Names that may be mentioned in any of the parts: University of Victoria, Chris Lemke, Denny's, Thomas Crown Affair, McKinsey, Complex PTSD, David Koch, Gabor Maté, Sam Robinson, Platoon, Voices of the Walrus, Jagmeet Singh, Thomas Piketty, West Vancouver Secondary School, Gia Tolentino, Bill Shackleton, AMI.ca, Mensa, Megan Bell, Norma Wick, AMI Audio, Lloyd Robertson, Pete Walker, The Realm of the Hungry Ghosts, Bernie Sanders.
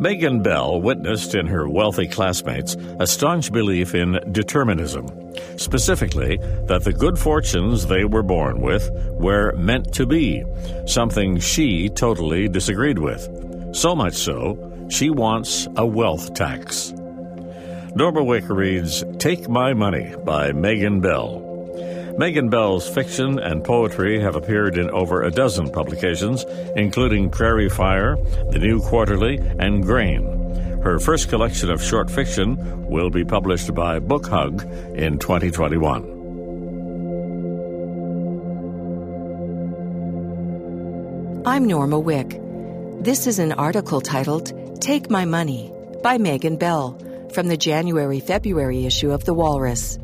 Megan Bell witnessed in her wealthy classmates a staunch belief in determinism, specifically that the good fortunes they were born with were meant to be, something she totally disagreed with. So much so, she wants a wealth tax. Norma Wick reads Take My Money by Megan Bell. Megan Bell's fiction and poetry have appeared in over a dozen publications, including Prairie Fire, The New Quarterly, and Grain. Her first collection of short fiction will be published by Book Hug in 2021. I'm Norma Wick. This is an article titled Take My Money by Megan Bell from the January-February issue of The Walrus.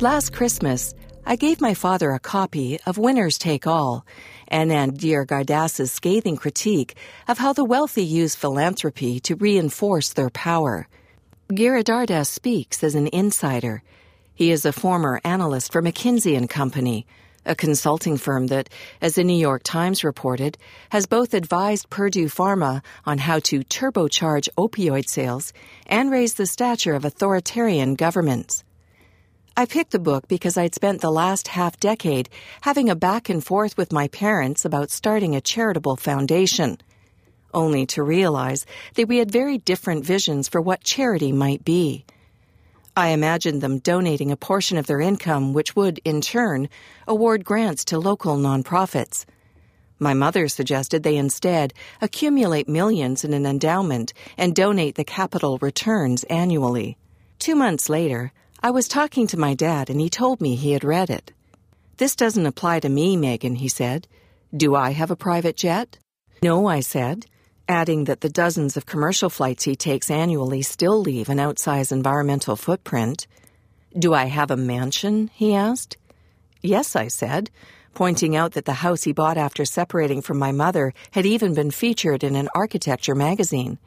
Last Christmas, I gave my father a copy of Winners Take All and Andir Gardas' scathing critique of how the wealthy use philanthropy to reinforce their power. Giridardas speaks as an insider. He is a former analyst for McKinsey & Company, a consulting firm that, as the New York Times reported, has both advised Purdue Pharma on how to turbocharge opioid sales and raise the stature of authoritarian governments. I picked the book because I'd spent the last half-decade having a back and forth with my parents about starting a charitable foundation, only to realize that we had very different visions for what charity might be. I imagined them donating a portion of their income, which would, in turn, award grants to local nonprofits. My mother suggested they instead accumulate millions in an endowment and donate the capital returns annually. 2 months later, I was talking to my dad, and he told me he had read it. "This doesn't apply to me, Megan," he said. "Do I have a private jet?" "No," I said, adding that the dozens of commercial flights he takes annually still leave an outsized environmental footprint. "Do I have a mansion?" he asked. "Yes," I said, pointing out that the house he bought after separating from my mother had even been featured in an architecture magazine.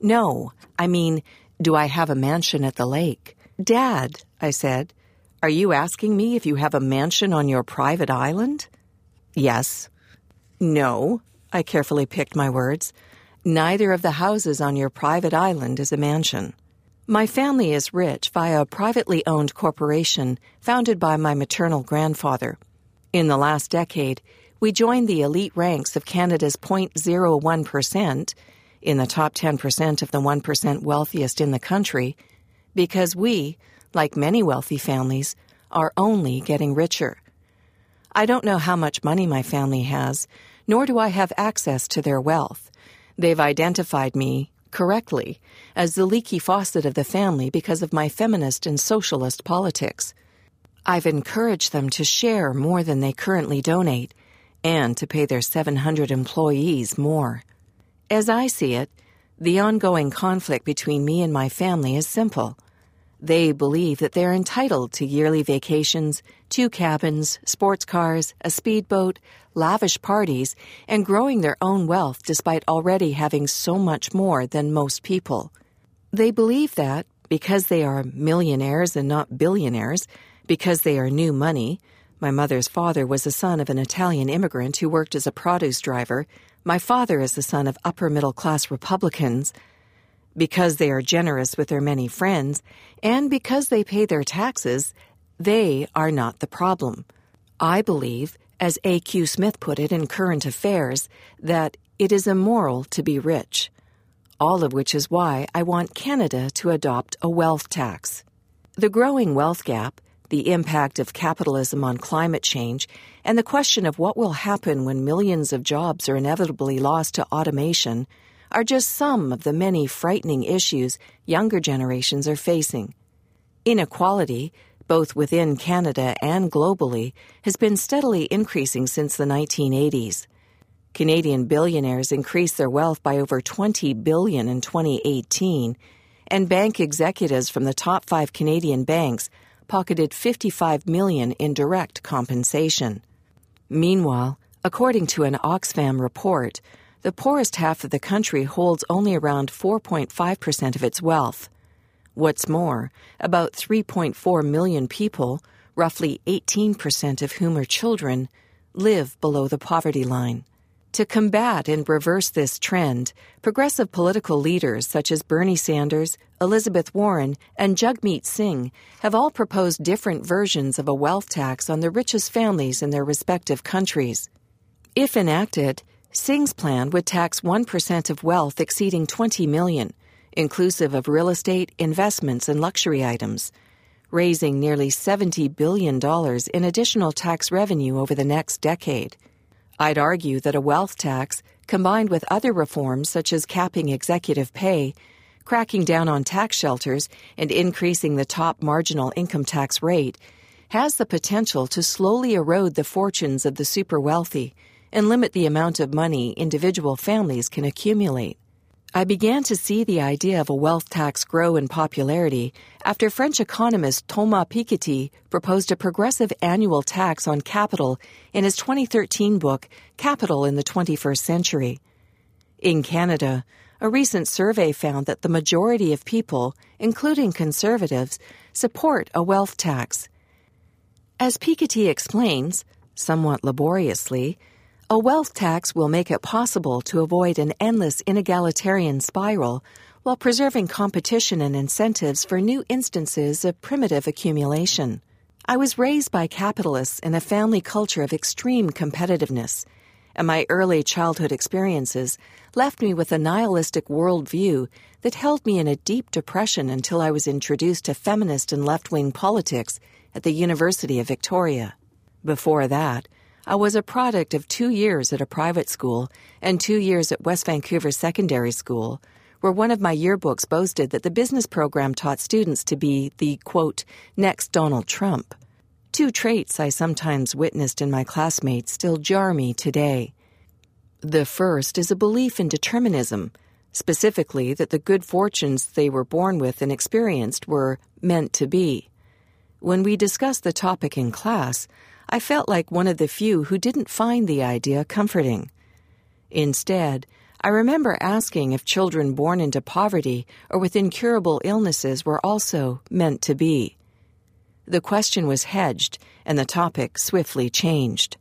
"No, I mean, do I have a mansion at the lake?" "Dad," I said, "are you asking me if you have a mansion on your private island?" "Yes." "No," I carefully picked my words. "Neither of the houses on your private island is a mansion. My family is rich via a privately owned corporation founded by my maternal grandfather. In the last decade, we joined the elite ranks of Canada's 0.01%, in the top 10% of the 1% wealthiest in the country, because we, like many wealthy families, are only getting richer. I don't know how much money my family has, nor do I have access to their wealth. They've identified me, correctly, as the leaky faucet of the family because of my feminist and socialist politics. I've encouraged them to share more than they currently donate and to pay their 700 employees more. As I see it, the ongoing conflict between me and my family is simple. They believe that they're entitled to yearly vacations, 2 cabins, sports cars, a speedboat, lavish parties, and growing their own wealth despite already having so much more than most people. They believe that, because they are millionaires and not billionaires, because they are new money — my mother's father was the son of an Italian immigrant who worked as a produce driver, my father is the son of upper-middle-class Republicans — because they are generous with their many friends, and because they pay their taxes, they are not the problem. I believe, as A.Q. Smith put it in Current Affairs, that it is immoral to be rich, all of which is why I want Canada to adopt a wealth tax. The growing wealth gap, the impact of capitalism on climate change, and the question of what will happen when millions of jobs are inevitably lost to automation are just some of the many frightening issues younger generations are facing. Inequality, both within Canada and globally, has been steadily increasing since the 1980s. Canadian billionaires increased their wealth by over $20 billion in 2018, and bank executives from the top 5 Canadian banks pocketed $55 million in direct compensation. Meanwhile, according to an Oxfam report, the poorest half of the country holds only around 4.5% of its wealth. What's more, about 3.4 million people, roughly 18% of whom are children, live below the poverty line. To combat and reverse this trend, progressive political leaders such as Bernie Sanders, Elizabeth Warren, and Jagmeet Singh have all proposed different versions of a wealth tax on the richest families in their respective countries. If enacted, Singh's plan would tax 1% of wealth exceeding $20 million, inclusive of real estate, investments, and luxury items, raising nearly $70 billion in additional tax revenue over the next decade. I'd argue that a wealth tax, combined with other reforms such as capping executive pay, cracking down on tax shelters, and increasing the top marginal income tax rate, has the potential to slowly erode the fortunes of the super wealthy and limit the amount of money individual families can accumulate. I began to see the idea of a wealth tax grow in popularity after French economist Thomas Piketty proposed a progressive annual tax on capital in his 2013 book, Capital in the 21st Century. In Canada, a recent survey found that the majority of people, including conservatives, support a wealth tax. As Piketty explains, somewhat laboriously, a wealth tax will make it possible to avoid an endless inegalitarian spiral while preserving competition and incentives for new instances of primitive accumulation. I was raised by capitalists in a family culture of extreme competitiveness, and my early childhood experiences left me with a nihilistic worldview that held me in a deep depression until I was introduced to feminist and left-wing politics at the University of Victoria. Before that, I was a product of 2 years at a private school and 2 years at West Vancouver Secondary School, where one of my yearbooks boasted that the business program taught students to be the, quote, next Donald Trump. Two traits I sometimes witnessed in my classmates still jar me today. The first is a belief in determinism, specifically that the good fortunes they were born with and experienced were meant to be. When we discussed the topic in class, I felt like one of the few who didn't find the idea comforting. Instead, I remember asking if children born into poverty or with incurable illnesses were also meant to be. The question was hedged, and the topic swiftly changed.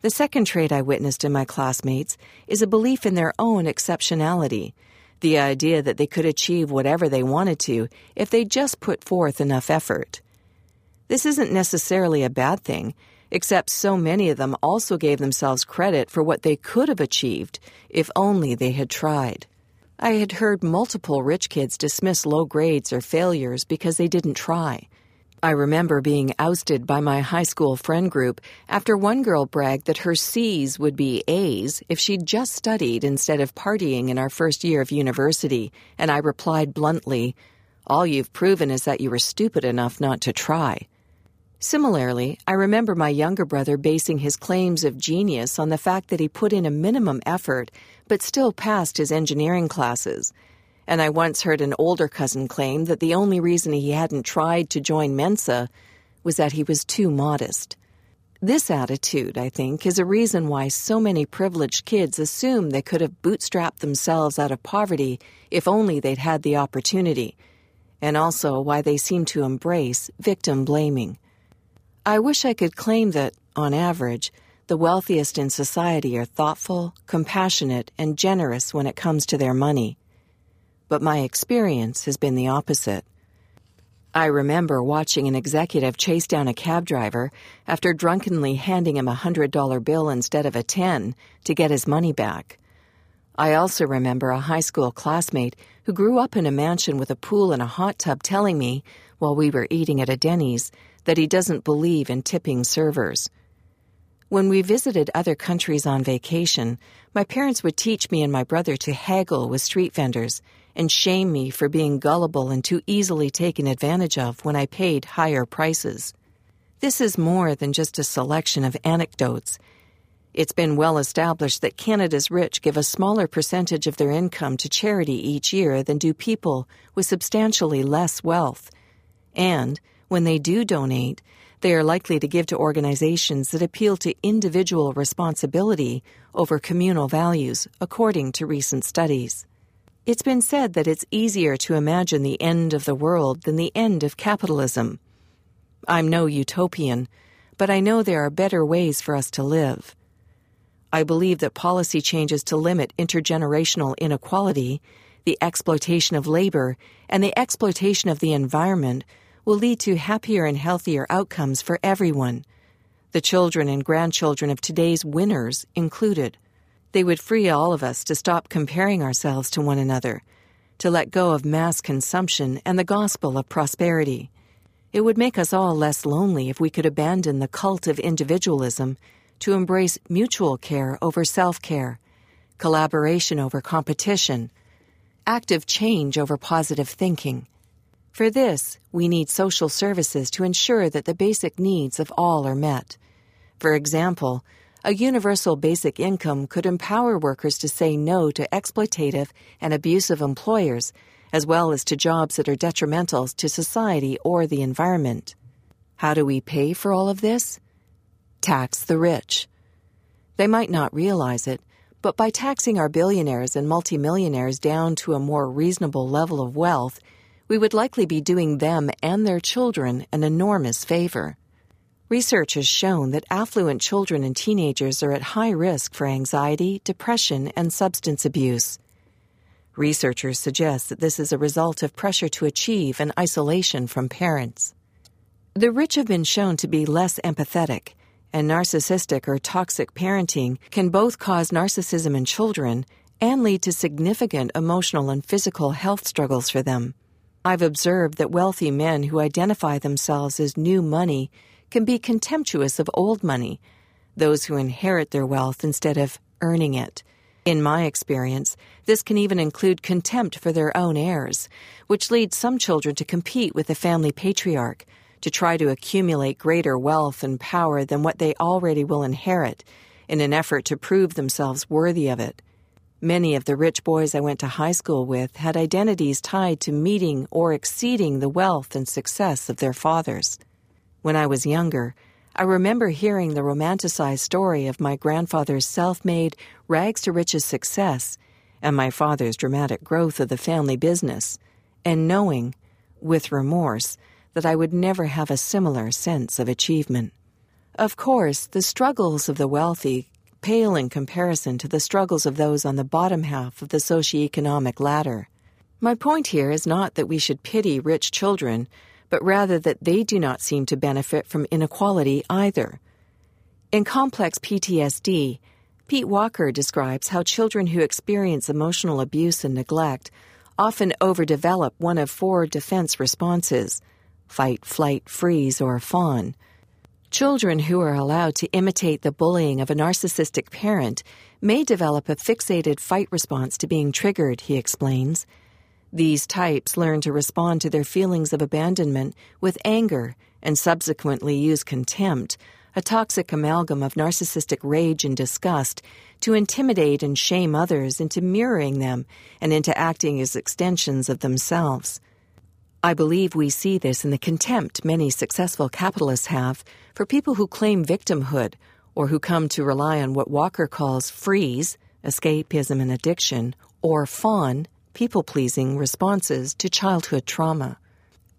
The second trait I witnessed in my classmates is a belief in their own exceptionality, the idea that they could achieve whatever they wanted to if they just put forth enough effort. This isn't necessarily a bad thing, except so many of them also gave themselves credit for what they could have achieved if only they had tried. I had heard multiple rich kids dismiss low grades or failures because they didn't try. I remember being ousted by my high school friend group after one girl bragged that her C's would be A's if she'd just studied instead of partying in our first year of university, and I replied bluntly, "All you've proven is that you were stupid enough not to try." Similarly, I remember my younger brother basing his claims of genius on the fact that he put in a minimum effort but still passed his engineering classes. And I once heard an older cousin claim that the only reason he hadn't tried to join Mensa was that he was too modest. This attitude, I think, is a reason why so many privileged kids assume they could have bootstrapped themselves out of poverty if only they'd had the opportunity, and also why they seem to embrace victim blaming. I wish I could claim that, on average, the wealthiest in society are thoughtful, compassionate, and generous when it comes to their money. But my experience has been the opposite. I remember watching an executive chase down a cab driver after drunkenly handing him a $100 bill instead of a $10 to get his money back. I also remember a high school classmate who grew up in a mansion with a pool and a hot tub telling me, while we were eating at a Denny's, that he doesn't believe in tipping servers. When we visited other countries on vacation, my parents would teach me and my brother to haggle with street vendors and shame me for being gullible and too easily taken advantage of when I paid higher prices. This is more than just a selection of anecdotes. It's been well established that Canada's rich give a smaller percentage of their income to charity each year than do people with substantially less wealth. And, when they do donate, they are likely to give to organizations that appeal to individual responsibility over communal values, according to recent studies. It's been said that it's easier to imagine the end of the world than the end of capitalism. I'm no utopian, but I know there are better ways for us to live. I believe that policy changes to limit intergenerational inequality, the exploitation of labor, and the exploitation of the environment will lead to happier and healthier outcomes for everyone, the children and grandchildren of today's winners included. They would free all of us to stop comparing ourselves to one another, to let go of mass consumption and the gospel of prosperity. It would make us all less lonely if we could abandon the cult of individualism to embrace mutual care over self-care, collaboration over competition, active change over positive thinking. For this, we need social services to ensure that the basic needs of all are met. For example, a universal basic income could empower workers to say no to exploitative and abusive employers, as well as to jobs that are detrimental to society or the environment. How do we pay for all of this? Tax the rich. They might not realize it, but by taxing our billionaires and multimillionaires down to a more reasonable level of wealth, we would likely be doing them and their children an enormous favor. Research has shown that affluent children and teenagers are at high risk for anxiety, depression, and substance abuse. Researchers suggest that this is a result of pressure to achieve and isolation from parents. The rich have been shown to be less empathetic, and narcissistic or toxic parenting can both cause narcissism in children and lead to significant emotional and physical health struggles for them. I've observed that wealthy men who identify themselves as new money can be contemptuous of old money, those who inherit their wealth instead of earning it. In my experience, this can even include contempt for their own heirs, which leads some children to compete with the family patriarch, to try to accumulate greater wealth and power than what they already will inherit in an effort to prove themselves worthy of it. Many of the rich boys I went to high school with had identities tied to meeting or exceeding the wealth and success of their fathers. When I was younger, I remember hearing the romanticized story of my grandfather's self-made, rags-to-riches success and my father's dramatic growth of the family business, and knowing, with remorse, that I would never have a similar sense of achievement. Of course, the struggles of the wealthy pale in comparison to the struggles of those on the bottom half of the socioeconomic ladder. My point here is not that we should pity rich children, but rather that they do not seem to benefit from inequality either. In Complex PTSD, Pete Walker describes how children who experience emotional abuse and neglect often overdevelop one of four defense responses: fight, flight, freeze, or fawn. Children who are allowed to imitate the bullying of a narcissistic parent may develop a fixated fight response to being triggered, he explains. These types learn to respond to their feelings of abandonment with anger and subsequently use contempt, a toxic amalgam of narcissistic rage and disgust, to intimidate and shame others into mirroring them and into acting as extensions of themselves. I believe we see this in the contempt many successful capitalists have for people who claim victimhood or who come to rely on what Walker calls freeze, escapism and addiction, or fawn, people-pleasing responses to childhood trauma.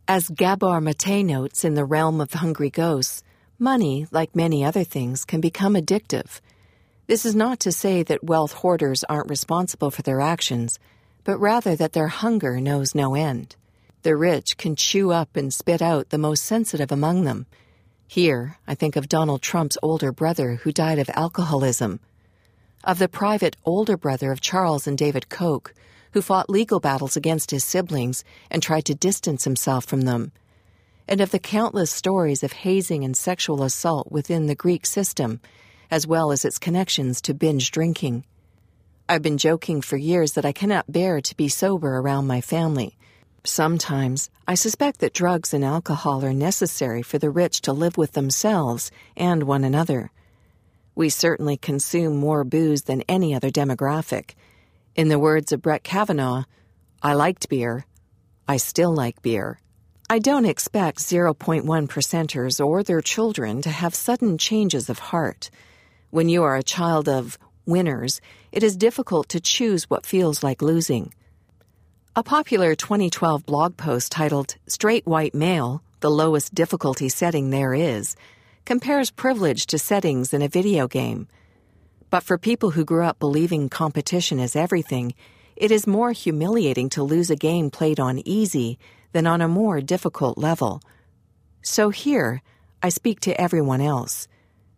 As Gabor Maté notes in The Realm of the Hungry Ghosts, money, like many other things, can become addictive. This is not to say that wealth hoarders aren't responsible for their actions, but rather that their hunger knows no end. The rich can chew up and spit out the most sensitive among them. Here, I think of Donald Trump's older brother who died of alcoholism, of the private older brother of Charles and David Koch, who fought legal battles against his siblings and tried to distance himself from them, and of the countless stories of hazing and sexual assault within the Greek system, as well as its connections to binge drinking. I've been joking for years that I cannot bear to be sober around my family. Sometimes, I suspect that drugs and alcohol are necessary for the rich to live with themselves and one another. We certainly consume more booze than any other demographic. In the words of Brett Kavanaugh, I liked beer. I still like beer. I don't expect 0.1%ers or their children to have sudden changes of heart. When you are a child of winners, it is difficult to choose what feels like losing. A popular 2012 blog post titled Straight White Male, the Lowest Difficulty Setting There Is, compares privilege to settings in a video game. But for people who grew up believing competition is everything, it is more humiliating to lose a game played on easy than on a more difficult level. So here, I speak to everyone else.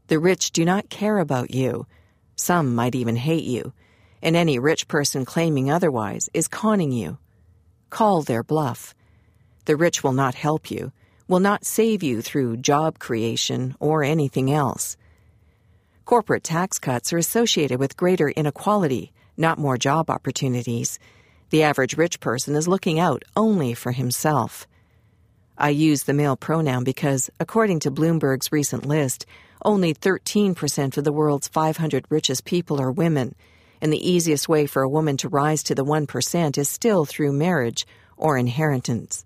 The rich do not care about you. Some might even hate you. And any rich person claiming otherwise is conning you. Call their bluff. The rich will not help you, will not save you through job creation or anything else. Corporate tax cuts are associated with greater inequality, not more job opportunities. The average rich person is looking out only for himself. I use the male pronoun because, according to Bloomberg's recent list, only 13% of the world's 500 richest people are women, and the easiest way for a woman to rise to the 1% is still through marriage or inheritance.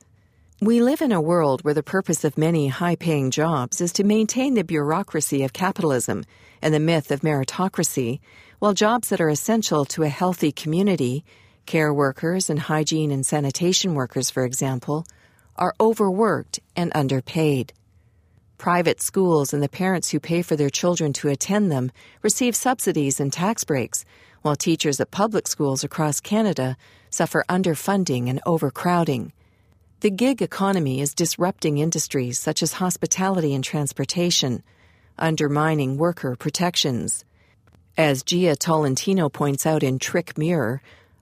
We live in a world where the purpose of many high-paying jobs is to maintain the bureaucracy of capitalism and the myth of meritocracy, while jobs that are essential to a healthy community, care workers and hygiene and sanitation workers, for example, are overworked and underpaid. Private schools and the parents who pay for their children to attend them receive subsidies and tax breaks, while teachers at public schools across Canada suffer underfunding and overcrowding. The gig economy is disrupting industries such as hospitality and transportation, undermining worker protections. As Gia Tolentino points out in Trick Mirror,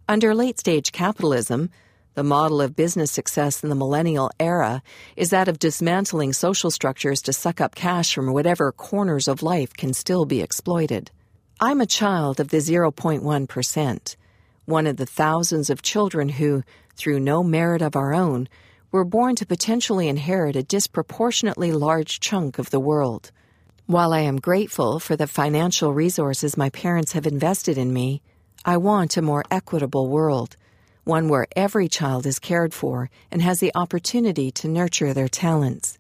under late-stage capitalism, the model of business success in the millennial era is that of dismantling social structures to suck up cash from whatever corners of life can still be exploited. I'm a child of the 0.1%, one of the thousands of children who, through no merit of our own, were born to potentially inherit a disproportionately large chunk of the world. While I am grateful for the financial resources my parents have invested in me, I want a more equitable world, one where every child is cared for and has the opportunity to nurture their talents.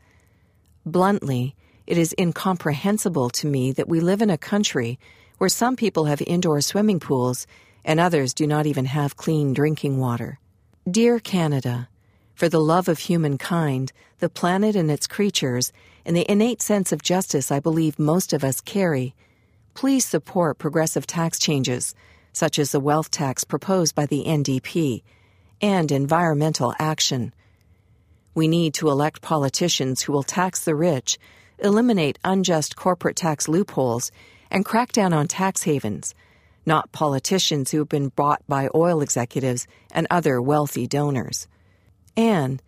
Bluntly, it is incomprehensible to me that we live in a country where some people have indoor swimming pools and others do not even have clean drinking water. Dear Canada, for the love of humankind, the planet and its creatures, and the innate sense of justice I believe most of us carry, please support progressive tax changes, such as the wealth tax proposed by the NDP, and environmental action. We need to elect politicians who will tax the rich, eliminate unjust corporate tax loopholes, and crack down on tax havens, not politicians who have been bought by oil executives and other wealthy donors. And,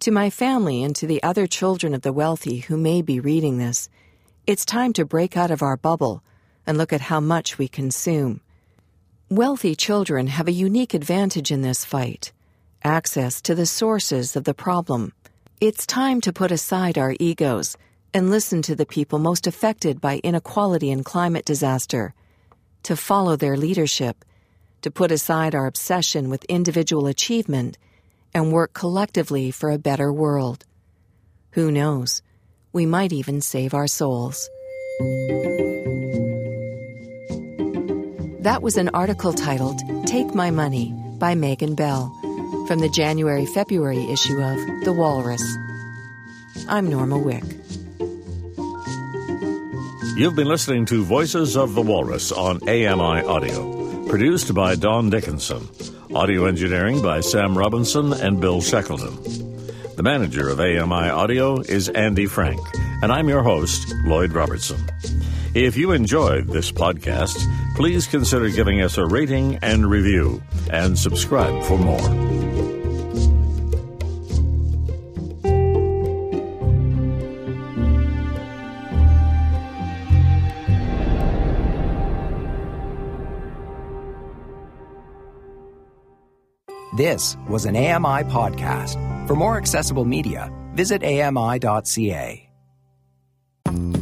to my family and to the other children of the wealthy who may be reading this, it's time to break out of our bubble and look at how much we consume. Wealthy children have a unique advantage in this fight, access to the sources of the problem. It's time to put aside our egos and listen to the people most affected by inequality and climate disaster, to follow their leadership, to put aside our obsession with individual achievement, and work collectively for a better world. Who knows? We might even save our souls. That was an article titled Take My Money by Megan Bell from the January-February issue of The Walrus. I'm Norma Wick. You've been listening to Voices of the Walrus on AMI Audio, produced by Don Dickinson. Audio engineering by Sam Robinson and Bill Shackleton. The manager of AMI Audio is Andy Frank, and I'm your host, Lloyd Robertson. If you enjoyed this podcast, please consider giving us a rating and review, and subscribe for more. This was an AMI podcast. For more accessible media, visit AMI.ca.